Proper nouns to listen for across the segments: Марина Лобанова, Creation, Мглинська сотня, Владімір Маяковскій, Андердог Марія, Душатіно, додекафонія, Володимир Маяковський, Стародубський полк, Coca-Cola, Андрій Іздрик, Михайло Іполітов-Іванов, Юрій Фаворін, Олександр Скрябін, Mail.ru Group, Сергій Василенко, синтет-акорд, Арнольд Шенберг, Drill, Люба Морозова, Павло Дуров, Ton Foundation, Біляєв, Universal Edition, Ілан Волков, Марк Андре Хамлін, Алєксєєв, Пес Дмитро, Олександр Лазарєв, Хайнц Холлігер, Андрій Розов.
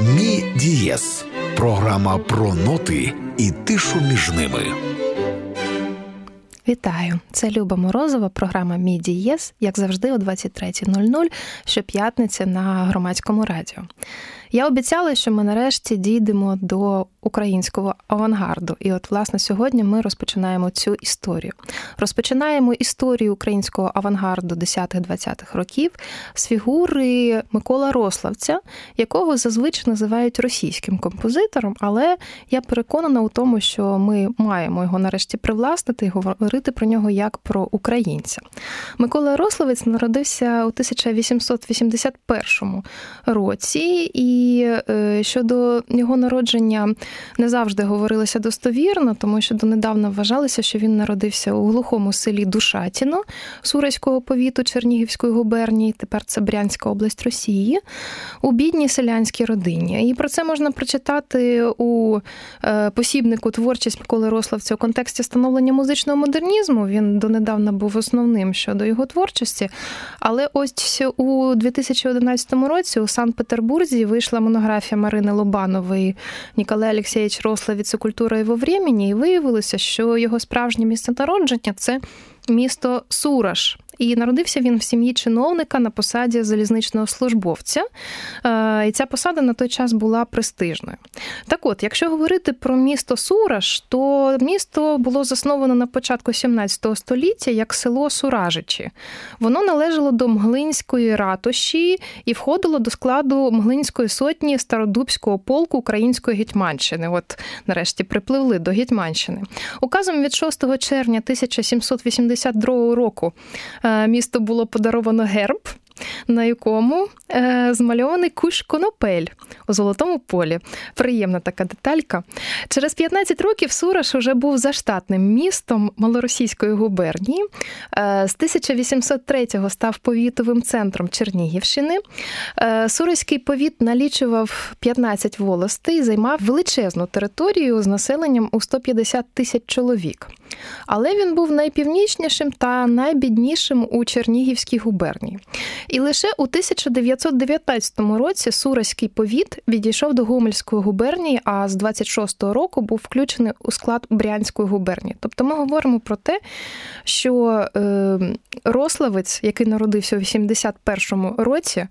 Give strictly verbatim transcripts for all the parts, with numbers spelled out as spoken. Мі дієс – програма про ноти і тишу між ними. Вітаю! Це Люба Морозова, програма «Мі дієс», як завжди о двадцять третя нуль нуль щоп'ятниці на Громадському радіо. Я обіцяла, що ми нарешті дійдемо до українського авангарду. І от, власне, сьогодні ми розпочинаємо цю історію. Розпочинаємо історію українського авангарду десятих-двадцятих років з фігури Миколи Рославця, якого зазвичай називають російським композитором, але я переконана у тому, що ми маємо його нарешті привласнити і говорити про нього як про українця. Микола Рославець народився у тисяча вісімсот вісімдесят першому році, і І щодо його народження не завжди говорилося достовірно, тому що донедавна вважалося, що він народився у глухому селі Душатіно Суральського повіту Чернігівської губернії, тепер це Брянська область Росії, у бідній селянській родині. І про це можна прочитати у посібнику «Творчість Миколи Рославця» у контексті становлення музичного модернізму. Він донедавна був основним щодо його творчості. Але ось у дві тисячі одинадцятому році у Санкт-Петербурзі вийшла монографія Марини Лобанової «Ніколай Алєксєєвич Рославець і культура його времени», і виявилося, що його справжнє місце народження – це місто Сураж. І народився він в сім'ї чиновника на посаді залізничного службовця. І ця посада на той час була престижною. Так от, якщо говорити про місто Сураж, то місто було засновано на початку сімнадцятого століття як село Суражичі. Воно належало до Мглинської ратуші і входило до складу Мглинської сотні Стародубського полку Української Гетьманщини. От, нарешті, припливли до Гетьманщини. Указом від шостого червня тисяча сімсот вісімдесят другого року місто було подаровано герб, на якому е, змальований кущ конопель у золотому полі. Приємна така деталька. Через п'ятнадцять років Сураж уже був заштатним містом Малоросійської губернії. Е, з тисяча вісімсот третього став повітовим центром Чернігівщини. Е, Суральський повіт налічував п'ятнадцять волостей, займав величезну територію з населенням у сто п'ятдесят тисяч чоловік. Але він був найпівнічнішим та найбіднішим у Чернігівській губернії. І лише у тисяча дев'ятсот дев'ятнадцятому році Суральський повіт відійшов до Гумельської губернії, а з двадцять шостого року був включений у склад Брянської губернії. Тобто ми говоримо про те, що Рославець, який народився у вісімдесят першому році,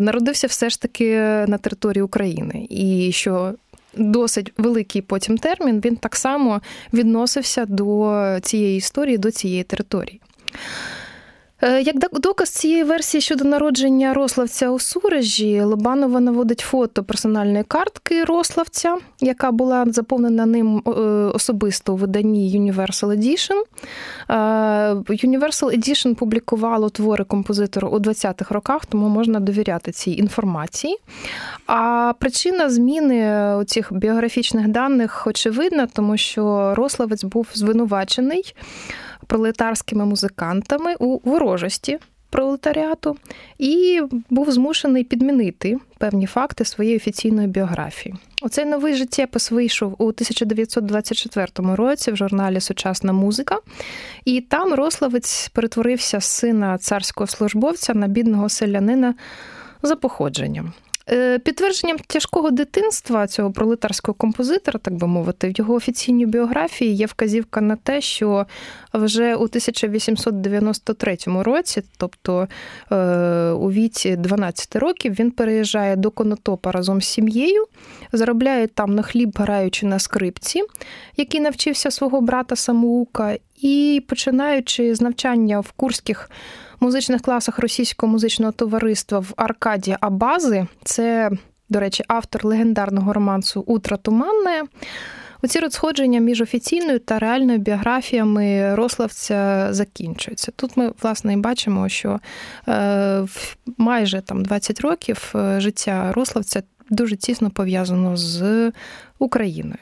народився все ж таки на території України. І що досить великий потім термін, він так само відносився до цієї історії, до цієї території. Як доказ цієї версії щодо народження Рославця у Суражі, Лобанова наводить фото персональної картки Рославця, яка була заповнена ним особисто у виданні Universal Edition. Universal Edition публікувало твори композитора у двадцятих роках, тому можна довіряти цій інформації. А причина зміни у цих біографічних даних очевидна, тому що Рославець був звинувачений пролетарськими музикантами у ворожості пролетаріату і був змушений підмінити певні факти своєї офіційної біографії. Оцей новий життєпис вийшов у тисяча дев'ятсот двадцять четвертому році в журналі «Сучасна музика», і там Рославець перетворився з сина царського службовця на бідного селянина за походженням. Підтвердженням тяжкого дитинства цього пролетарського композитора, так би мовити, в його офіційній біографії є вказівка на те, що вже у тисяча вісімсот дев'яносто третьому році, тобто у віці дванадцяти років, він переїжджає до Конотопа разом з сім'єю, заробляє там на хліб, граючи на скрипці, який навчився свого брата самоука, і починаючи з навчання в курських музичних класах Російського музичного товариства в Аркадія Абази, це, до речі, автор легендарного романсу «Утро туманне», оці розходження між офіційною та реальною біографіями Рославця закінчуються. Тут ми, власне, і бачимо, що майже там двадцять років життя Рославця дуже тісно пов'язано з Україною.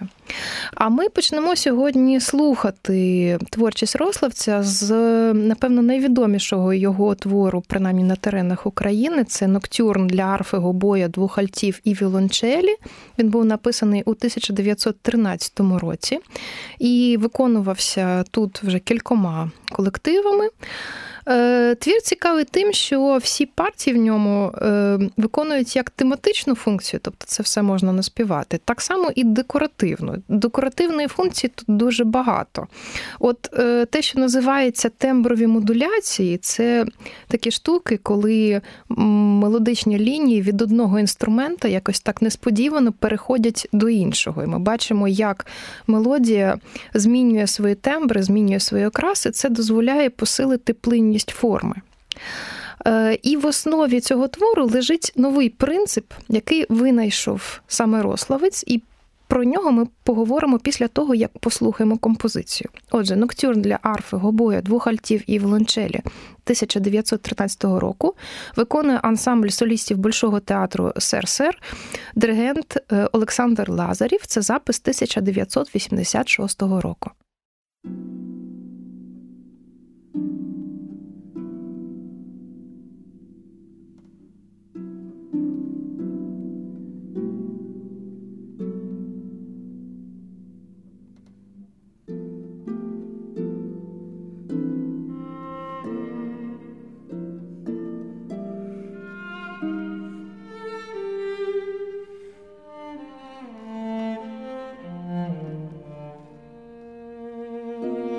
А ми почнемо сьогодні слухати творчість Рославця з, напевно, найвідомішого його твору, принаймні на теренах України. Це «Ноктюрн для арфи, гобоя, двох альтів і віолончелі». Він був написаний у тисяча дев'ятсот тринадцятому році і виконувався тут вже кількома колективами. Твір цікавий тим, що всі партії в ньому виконують як тематичну функцію, тобто це все можна наспівати, так само і декоративну. Декоративної функції тут дуже багато. От те, що називається темброві модуляції, це такі штуки, коли мелодичні лінії від одного інструмента якось так несподівано переходять до іншого. І ми бачимо, як мелодія змінює свої тембри, змінює свої окраси, це дозволяє посилити плинність форми. І в основі цього твору лежить новий принцип, який винайшов саме Рославець, і про нього ми поговоримо після того, як послухаємо композицію. Отже, «Ноктюрн для арфи, гобоя, двох альтів і віолончелі» тисяча дев'ятсот тринадцятого року виконує ансамбль солістів Большого театру ес ер ес ер, диригент Олександр Лазарєв. Це запис тисяча дев'ятсот вісімдесят шостого року. Thank you.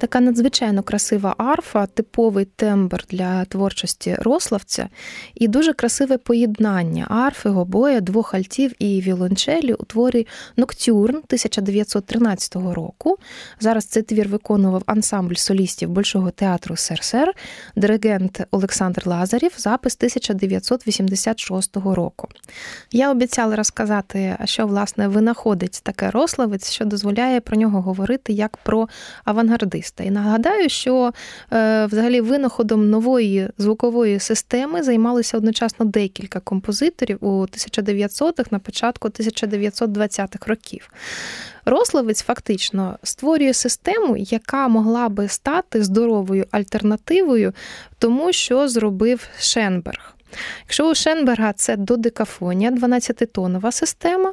Така надзвичайно красива арфа, типовий тембр для творчості рославця і дуже красиве поєднання арфи, гобоя, двох альтів і віолончелі у творі «Ноктюрн» тисяча дев'ятсот тринадцятого року. Зараз цей твір виконував ансамбль солістів Большого театру СРСР, диригент Олександр Лазарєв, запис тисяча дев'ятсот вісімдесят шостого року. Я обіцяла розказати, що, власне, винаходить таке Рославець, що дозволяє про нього говорити як про авангардист. І нагадаю, що взагалі винаходом нової звукової системи займалися одночасно декілька композиторів у тисяча дев'ятсотих, на початку тисяча дев'ятсот двадцятих років. Рославець фактично створює систему, яка могла би стати здоровою альтернативою тому, що зробив Шенберг. Якщо у Шенберга це додекафонія, дванадцятитонова система,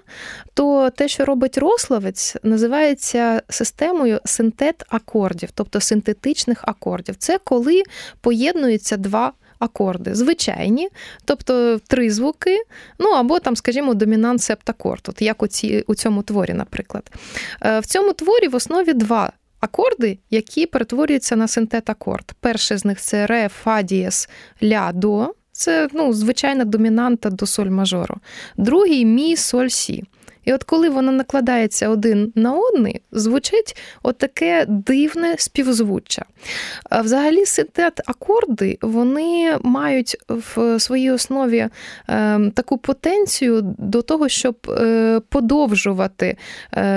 то те, що робить Рославець, називається системою синтет-акордів, тобто синтетичних акордів. Це коли поєднуються два акорди. Звичайні, тобто три звуки, ну або там, скажімо, домінант септакорд, от як у, ці, у цьому творі, наприклад. В цьому творі в основі два акорди, які перетворюються на синтет-акорд. Перший з них – це ре, фа, дієс, ля, до. Це, ну, звичайна домінанта до соль-мажору. Другий – мі, соль, сі. І от коли воно накладається один на одний, звучить отаке дивне співзвуччя. Взагалі синтет-акорди, вони мають в своїй основі таку потенцію до того, щоб подовжувати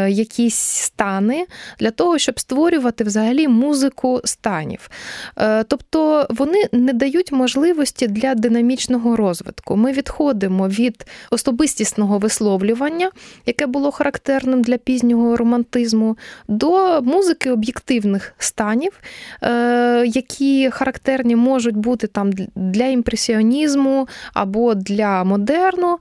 якісь стани, для того, щоб створювати взагалі музику станів. Тобто вони не дають можливості для динамічного розвитку. Ми відходимо від особистісного висловлювання, яке було характерним для пізнього романтизму, до музики об'єктивних станів, які характерні можуть бути там для імпресіонізму або для модерну,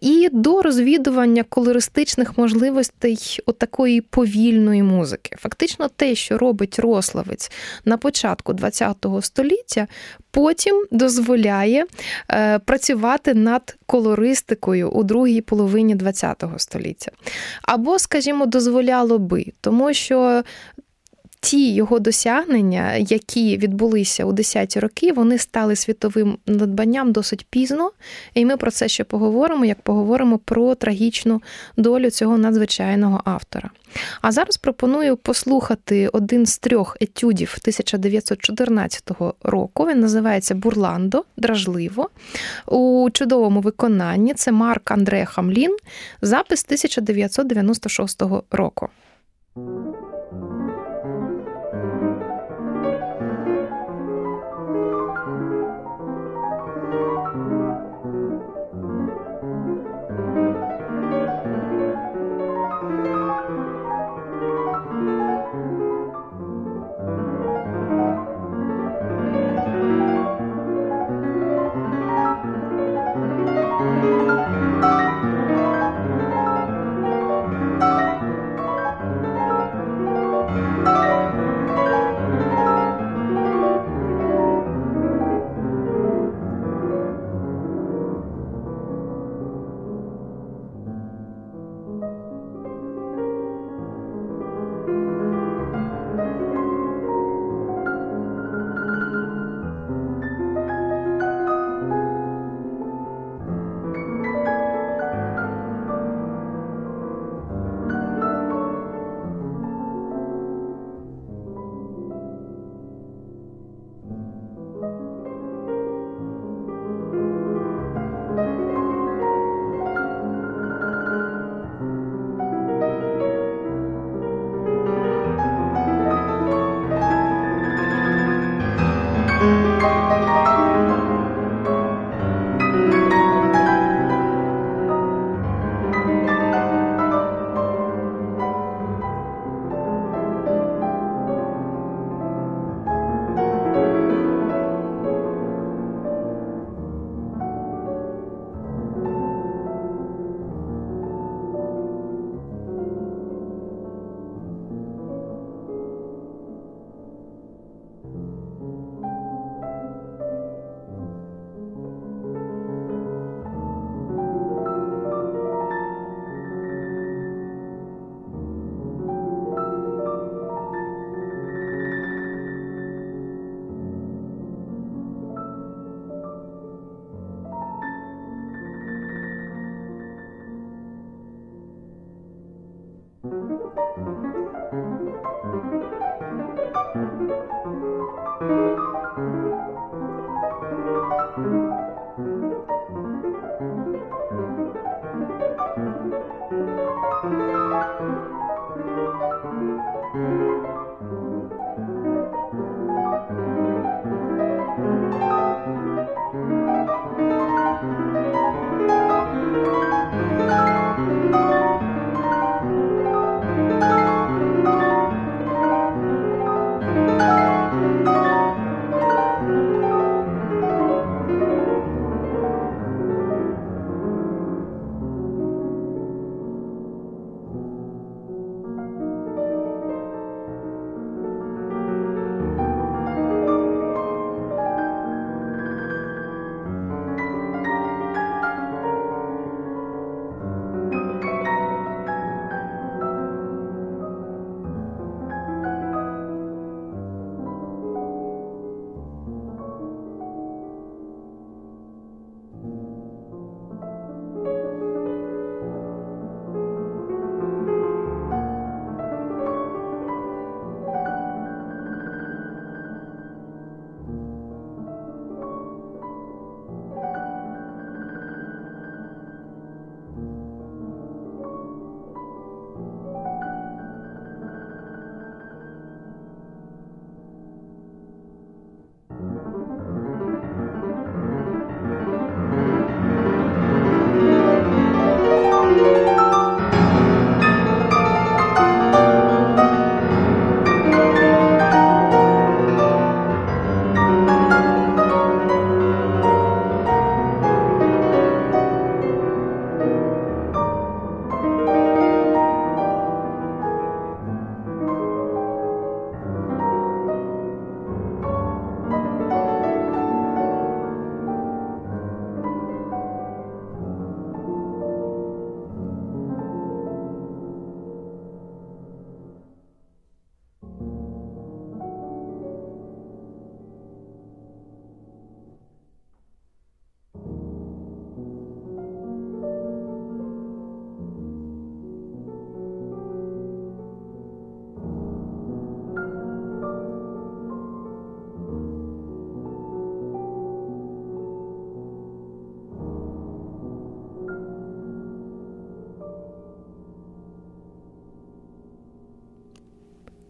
і до розвідування колористичних можливостей отакої повільної музики. Фактично те, що робить Рославець на початку ХХ століття, потім дозволяє працювати над колористикою у другій половині ХХ століття. Або, скажімо, дозволяло би, тому що ті його досягнення, які відбулися у десяті роки, вони стали світовим надбанням досить пізно, і ми про це ще поговоримо, як поговоримо про трагічну долю цього надзвичайного автора. А зараз пропоную послухати один з трьох етюдів тисяча дев'ятсот чотирнадцятого року. Він називається «Бурландо», «Дражливо». У чудовому виконанні це Марк Андре Хамлін, запис тисяча дев'ятсот дев'яносто шостого року.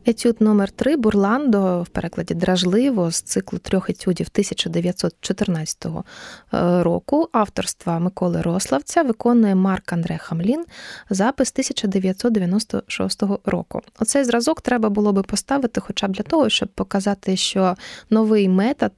Етюд номер три «Бурландо», в перекладі «Дражливо», з циклу трьох етюдів тисяча дев'ятсот чотирнадцятого року, авторства Миколи Рославця, виконує Марк Андре Хамлін, запис тисяча дев'ятсот дев'яносто шостого року. Оцей зразок треба було би поставити хоча б для того, щоб показати, що новий метод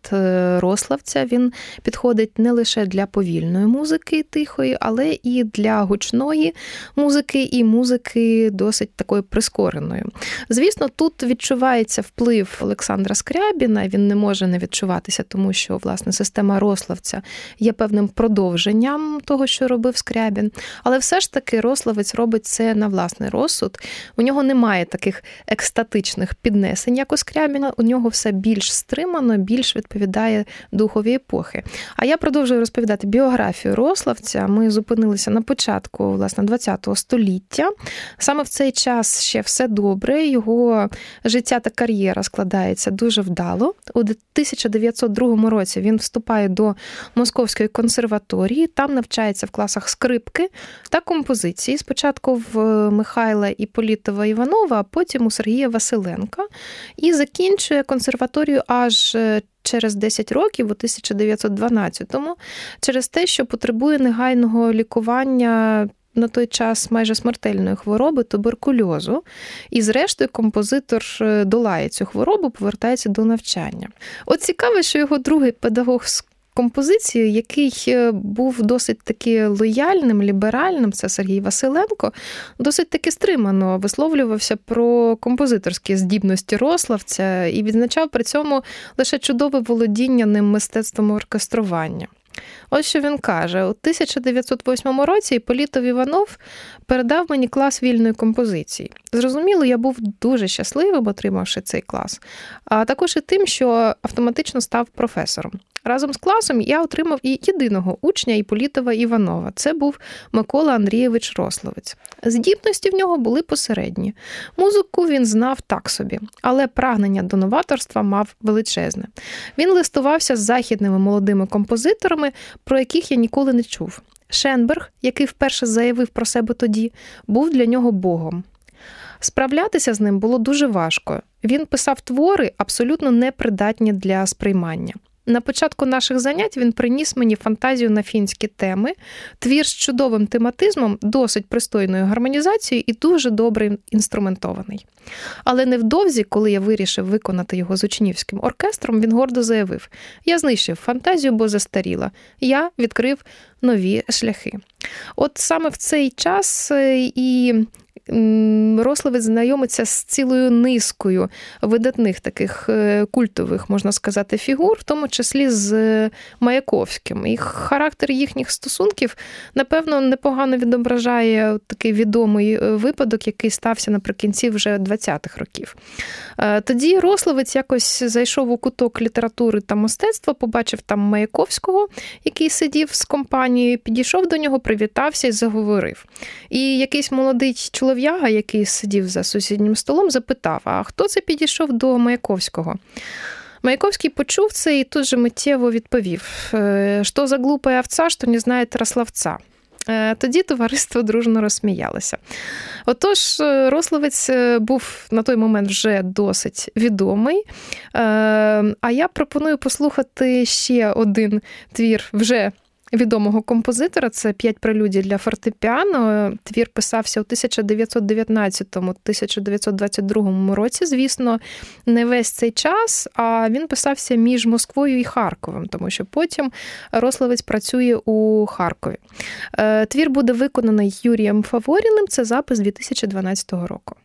Рославця, він підходить не лише для повільної музики тихої, але і для гучної музики і музики досить такої прискореної. Звісно, тут відчувається вплив Олександра Скрябіна, він не може не відчуватися, тому що, власне, система Рославця є певним продовженням того, що робив Скрябін, але все ж таки Рославець робить це на власний розсуд. У нього немає таких екстатичних піднесень, як у Скрябіна, у нього все більш стримано, більш відповідає духові епохи. А я продовжую розповідати біографію Рославця. Ми зупинилися на початку, власне, ХХ століття. Саме в цей час ще все добре, його життя та кар'єра складається дуже вдало. У тисяча дев'ятсот другому році він вступає до Московської консерваторії, там навчається в класах скрипки та композиції. Спочатку в Михайла Іполітова-Іванова, а потім у Сергія Василенка. І закінчує консерваторію аж через десять років, у тисяча дев'ятсот дванадцятому, через те, що потребує негайного лікування на той час майже смертельної хвороби, туберкульозу. І зрештою композитор долає цю хворобу, повертається до навчання. От цікаво, що його другий педагог з композиції, який був досить таки лояльним, ліберальним, це Сергій Василенко, досить таки стримано висловлювався про композиторські здібності Рославця і відзначав при цьому лише чудове володіння ним мистецтвом оркестрування. Ось що він каже. У тисяча дев'ятсот восьмому році Іполітов-Іванов передав мені клас вільної композиції. Зрозуміло, я був дуже щасливим, отримавши цей клас, а також і тим, що автоматично став професором. Разом з класом я отримав і єдиного учня Іполітова-Іванова. Це був Микола Андрійович Рославець. Здібності в нього були посередні. Музику він знав так собі, але прагнення до новаторства мав величезне. Він листувався з західними молодими композиторами, про яких я ніколи не чув. Шенберг, який вперше заявив про себе тоді, був для нього богом. Справлятися з ним було дуже важко. Він писав твори, абсолютно непридатні для сприймання. На початку наших занять він приніс мені фантазію на фінські теми, твір з чудовим тематизмом, досить пристойною гармонізацією і дуже добре інструментований. Але невдовзі, коли я вирішив виконати його з учнівським оркестром, він гордо заявив: «Я знищив фантазію, бо застаріла. Я відкрив нові шляхи». От саме в цей час і Рославець знайомиться з цілою низкою видатних таких культових, можна сказати, фігур, в тому числі з Маяковським. І характер їхніх стосунків, напевно, непогано відображає такий відомий випадок, який стався наприкінці вже двадцятих років. Тоді Рославець якось зайшов у куток літератури та мистецтва, побачив там Маяковського, який сидів з компанією, підійшов до нього, привітався і заговорив. І якийсь молодий чоловік, Яга, який сидів за сусіднім столом, запитав: «А хто це підійшов до Маяковського?» Маяковський почув це і тут же миттєво відповів: «Що за глупая овца, що не знає Рославця?» Тоді товариство дружно розсміялося. Отож, Рославець був на той момент вже досить відомий. А я пропоную послухати ще один твір вже відомого композитора, це «П'ять прелюдій для фортепіано». Твір писався у тисяча дев'ятсот дев'ятнадцятому - тисяча дев'ятсот двадцять другому році, звісно, не весь цей час, а він писався між Москвою і Харковом, тому що потім Рославець працює у Харкові. Твір буде виконаний Юрієм Фаворіним, це запис дві тисячі дванадцятого року.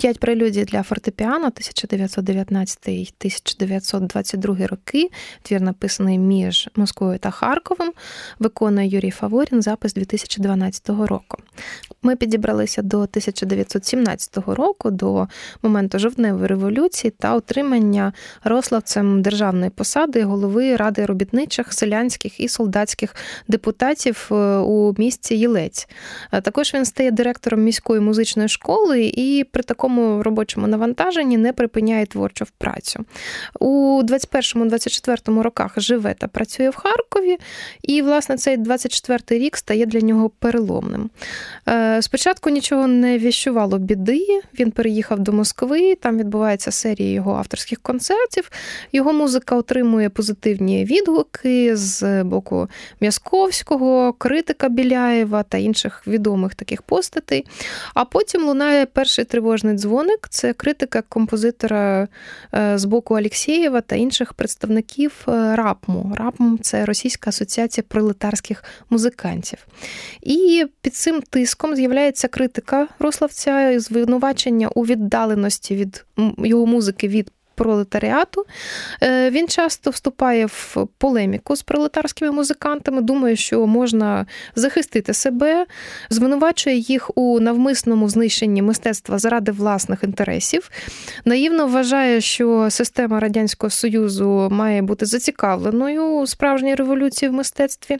П'ять прелюдій для фортепіано, тисяча дев'ятсот дев'ятнадцятий - тисяча дев'ятсот двадцять другий роки, твір написаний між Москвою та Харковом, виконує Юрій Фаворін, запис дві тисячі дванадцятого року. Ми підібралися до тисяча дев'ятсот сімнадцятого року, до моменту жовтневої революції та отримання рославцем державної посади голови Ради робітничих, селянських і солдатських депутатів у місті Єлець. Також він стає директором міської музичної школи і при такому Такому робочому навантаженні не припиняє творчу працю. У двадцять першому - двадцять четвертому роках живе та працює в Харкові, і, власне, цей двадцять четвертий рік стає для нього переломним. Спочатку нічого не віщувало біди, він переїхав до Москви, там відбувається серія його авторських концертів, його музика отримує позитивні відгуки з боку Мясковського, критика Біляєва та інших відомих таких постатей, а потім лунає перший тривожний дзвоник – це критика композитора з боку Алєксєєва та інших представників РАПМУ. РАПМУ – це Російська асоціація пролетарських музикантів. І під цим тиском з'являється критика рославця і звинувачення у віддаленості від його музики від пролетаріату. Він часто вступає в полеміку з пролетарськими музикантами, думає, що можна захистити себе, звинувачує їх у навмисному знищенні мистецтва заради власних інтересів, наївно вважає, що система Радянського Союзу має бути зацікавленою у справжній революції в мистецтві.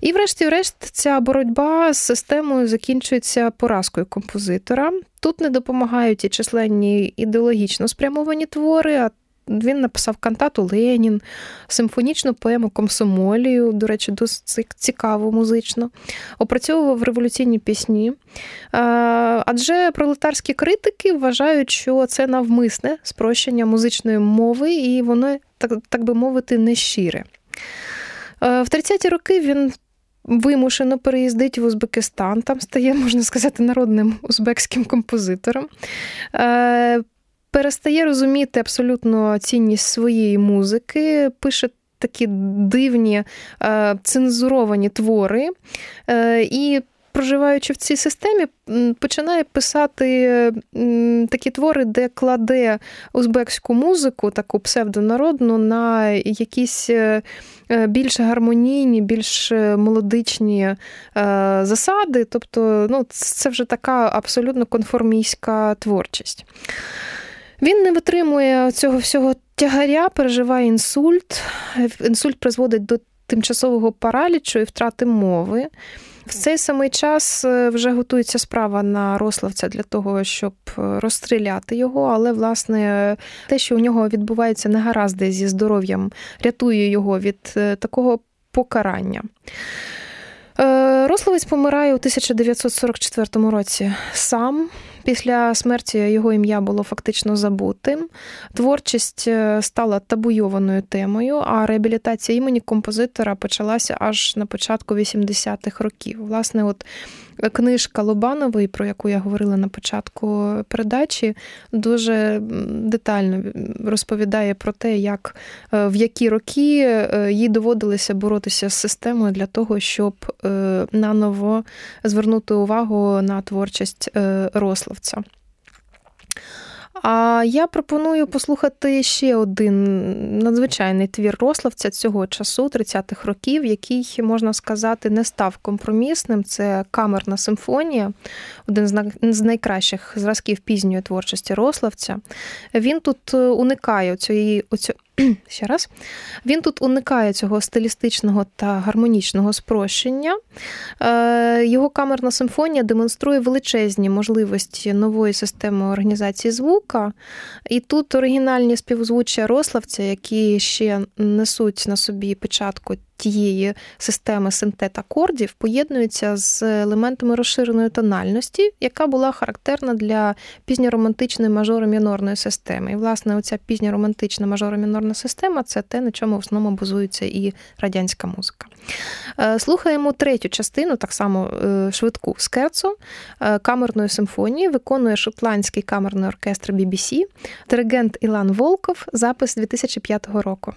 І врешті-решт ця боротьба з системою закінчується поразкою композитора. Тут не допомагають і численні ідеологічно спрямовані твори, а він написав кантату «Ленін», симфонічну поему «Комсомолію», до речі, досить цікаво музично, опрацьовував революційні пісні. Адже пролетарські критики вважають, що це навмисне спрощення музичної мови, і воно, так би мовити, нещире. В тридцяті роки він вимушено переїздить в Узбекистан, там стає, можна сказати, народним узбекським композитором. Перестає розуміти абсолютно цінність своєї музики, пише такі дивні цензуровані твори і, проживаючи в цій системі, починає писати такі твори, де кладе узбекську музику, таку псевдонародну, на якісь більш гармонійні, більш мелодичні засади. Тобто, ну, це вже така абсолютно конформістська творчість. Він не витримує цього всього тягаря, переживає інсульт. Інсульт призводить до тимчасового паралічу і втрати мови. В цей самий час вже готується справа на Рославця для того, щоб розстріляти його, але, власне, те, що у нього відбувається негаразди зі здоров'ям, рятує його від такого покарання. Рославець помирає у тисяча дев'ятсот сорок четвертому році сам. Після смерті його ім'я було фактично забутим. Творчість стала табуйованою темою, а реабілітація імені композитора почалася аж на початку вісімдесятих років. Власне, от книжка Лобанової, про яку я говорила на початку передачі, дуже детально розповідає про те, як, в які роки їй доводилося боротися з системою для того, щоб наново звернути увагу на творчість Рославця. А я пропоную послухати ще один надзвичайний твір Рославця цього часу, тридцятих років, який, можна сказати, не став компромісним. Це «Камерна симфонія», один з найкращих зразків пізньої творчості Рославця. Він тут уникає цієї... Ще раз. Він тут уникає цього стилістичного та гармонічного спрощення. Його камерна симфонія демонструє величезні можливості нової системи організації звука. І тут оригінальні співзвуччя Рославця, які ще несуть на собі печатку тієї системи синтет-акордів, поєднуються з елементами розширеної тональності, яка була характерна для пізньоромантичної мажоро-мінорної системи. І, власне, оця пізньоромантична мажоро-мінорна система – це те, на чому в основному базується і радянська музика. Слухаємо третю частину, так само швидку скерцу, камерної симфонії, виконує шотландський камерний оркестр бі бі сі, диригент Ілан Волков, запис дві тисячі п'ятого року.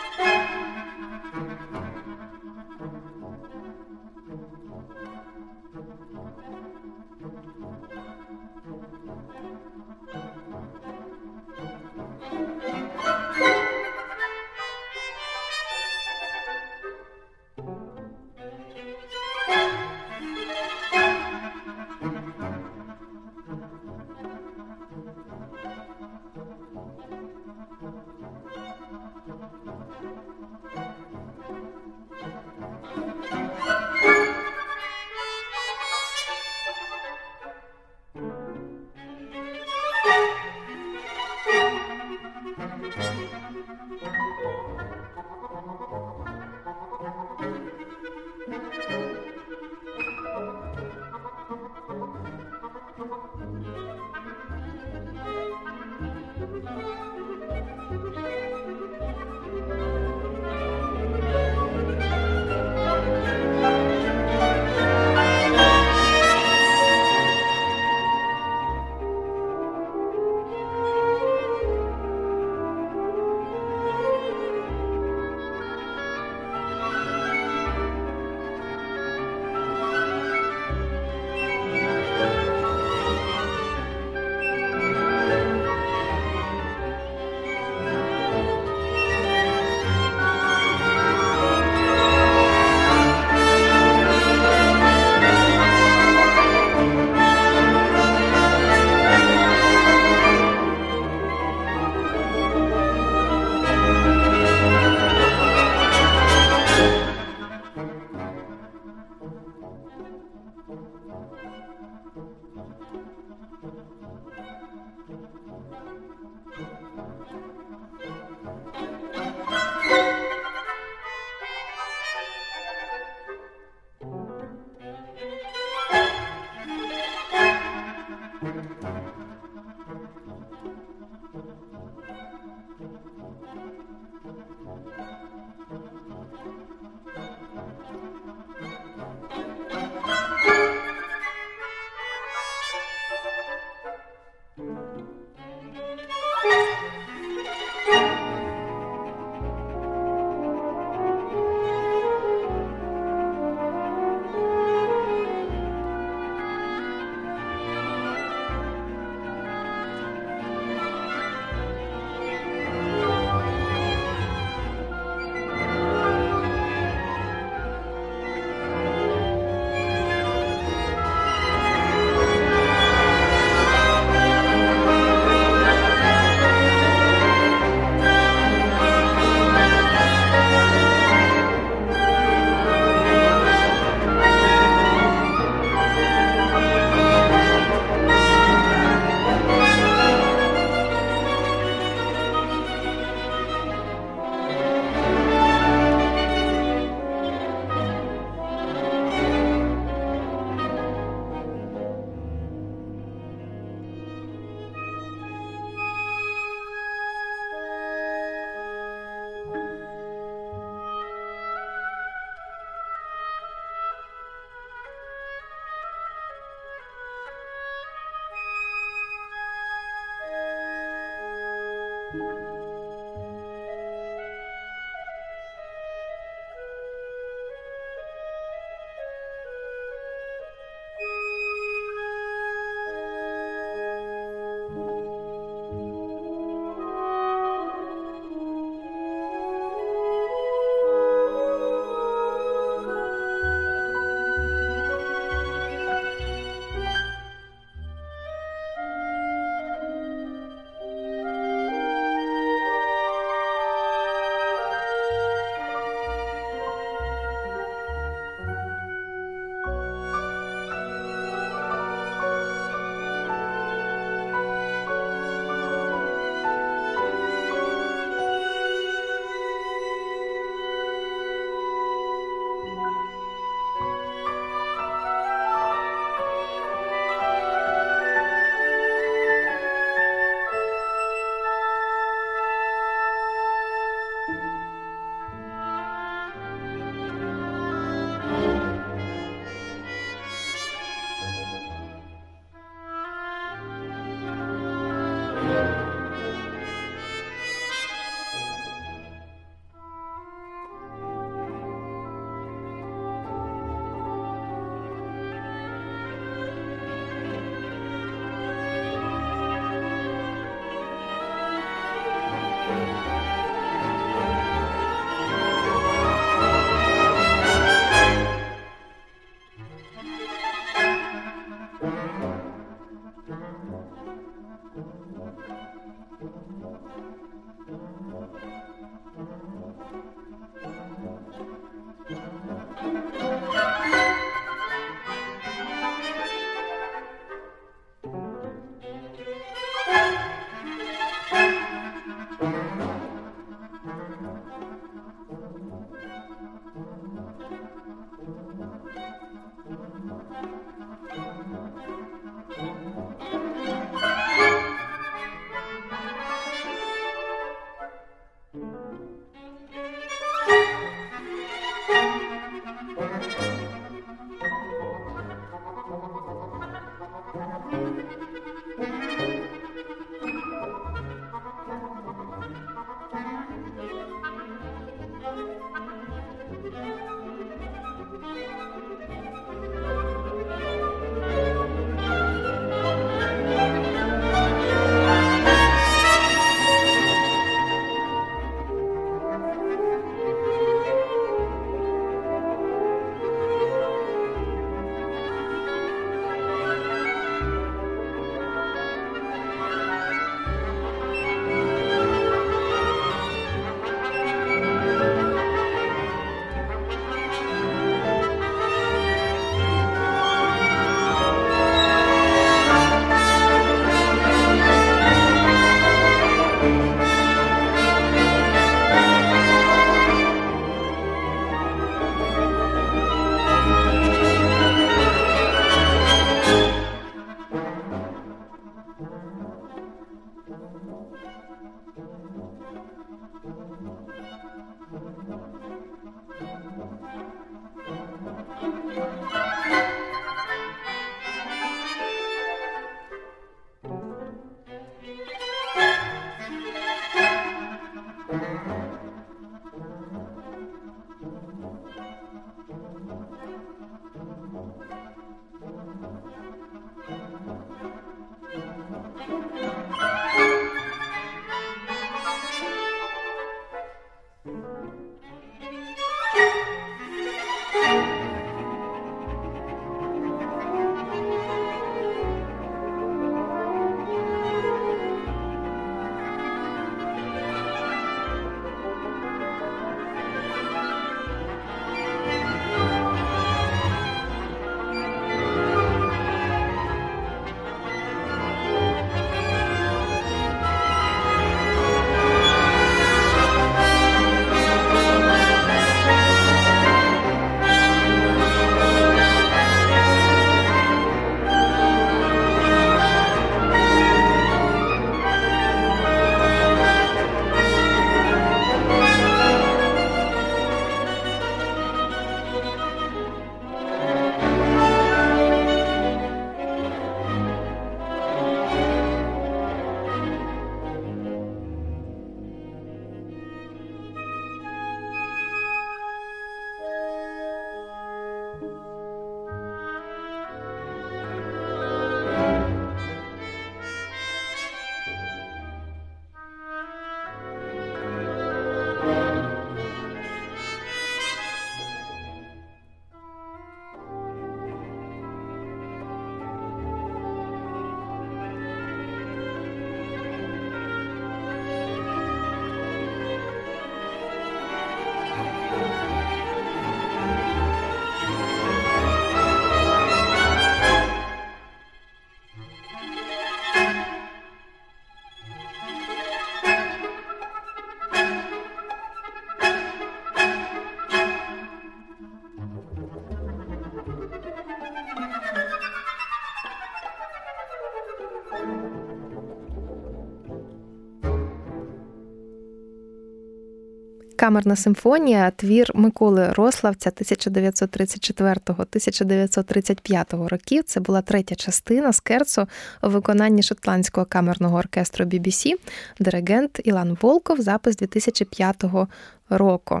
Камерна симфонія – твір Миколи Рославця тисяча дев'ятсот тридцять четвертого - тисяча дев'ятсот тридцять п'ятого років. Це була третя частина скерцо у виконанні шотландського камерного оркестру бі бі сі, диригент Ілан Волков, запис дві тисячі п'ятого року.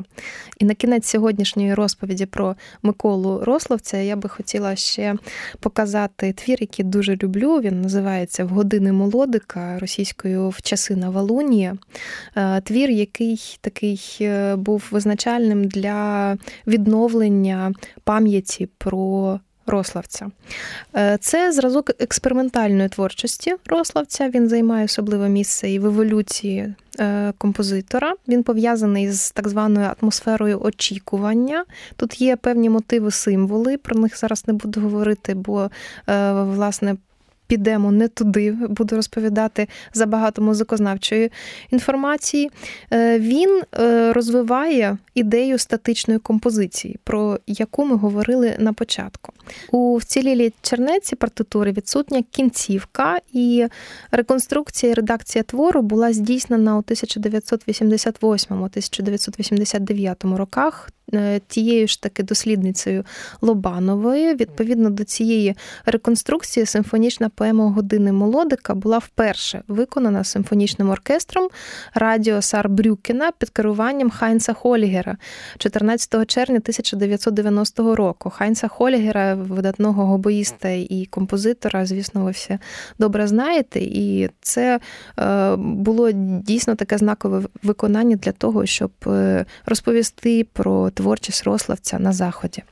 І на кінець сьогоднішньої розповіді про Миколу Рославця я би хотіла ще показати твір, який дуже люблю. Він називається «В години молодика», російською «В часи Новолунія». Твір, який такий був визначальним для відновлення пам'яті про Рославця. Це зразок експериментальної творчості Рославця. Він займає особливе місце і в еволюції композитора. Він пов'язаний з так званою атмосферою очікування. Тут є певні мотиви, символи. Про них зараз не буду говорити, бо, власне, підемо не туди, буду розповідати забагато музикознавчої інформації. Він розвиває ідею статичної композиції, про яку ми говорили на початку. У вцілілій чернеці партитури відсутня кінцівка, і реконструкція і редакція твору була здійснена у тисяча дев'ятсот вісімдесят восьмому - тисяча дев'ятсот вісімдесят дев'ятому роках тією ж таки дослідницею Лобанової. Відповідно до цієї реконструкції симфонічна поема «Години молодика» була вперше виконана симфонічним оркестром радіо Саарбрюкена під керуванням Хайнца Холлігера чотирнадцятого червня тисяча дев'ятсот дев'яностого року. Хайнца Холлігера, видатного гобоїста і композитора, звісно, ви все добре знаєте, і це було дійсно таке знакове виконання для того, щоб розповісти про творчість Рославця на Заході.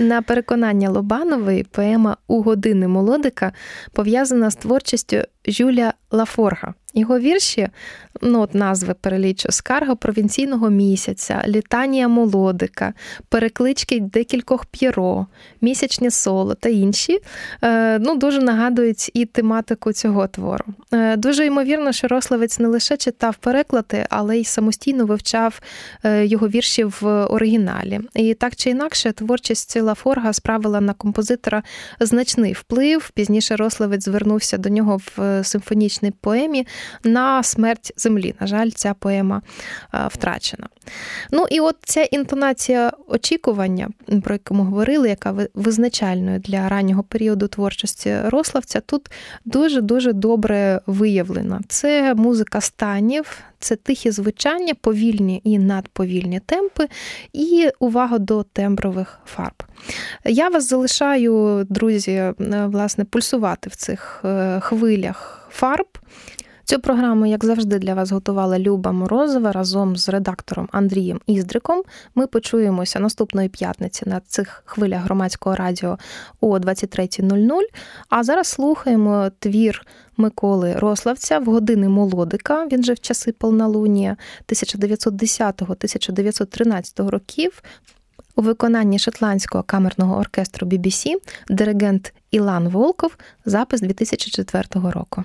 На переконання Лобанової, поема «У години молодика» пов'язана з творчістю Жюля Лафорга. Його вірші, ну от назви перелічу: «Скарга провінційного місяця», «Літанія молодика», «Переклички декількох п'єро», «Місячне соло» та інші, ну, дуже нагадують і тематику цього твору. Дуже ймовірно, що Рославець не лише читав переклади, але й самостійно вивчав його вірші в оригіналі. І так чи інакше, творчість Лафорга справила на композитора значний вплив. Пізніше Рославець звернувся до нього в симфонічній поемі «На смерть землі». На жаль, ця поема втрачена. Ну і от ця інтонація очікування, про яку ми говорили, яка визначальною для раннього періоду творчості Рославця, тут дуже-дуже добре виявлена. Це музика станів, це тихі звучання, повільні і надповільні темпи і увага до тембрових фарб. Я вас залишаю, друзі, власне, пульсувати в цих хвилях фарб. Цю програму, як завжди, для вас готувала Люба Морозова разом з редактором Андрієм Іздриком. Ми почуємося наступної п'ятниці на цих хвилях громадського радіо о двадцять третя нуль нуль. А зараз слухаємо твір Миколи Рославця «В години молодика», він же «В часи полнолунія» тисяча дев'ятсот десятого - тисяча дев'ятсот тринадцятого років, у виконанні шотландського камерного оркестру бі бі сі, диригент Ілан Волков, запис дві тисячі четвертого року.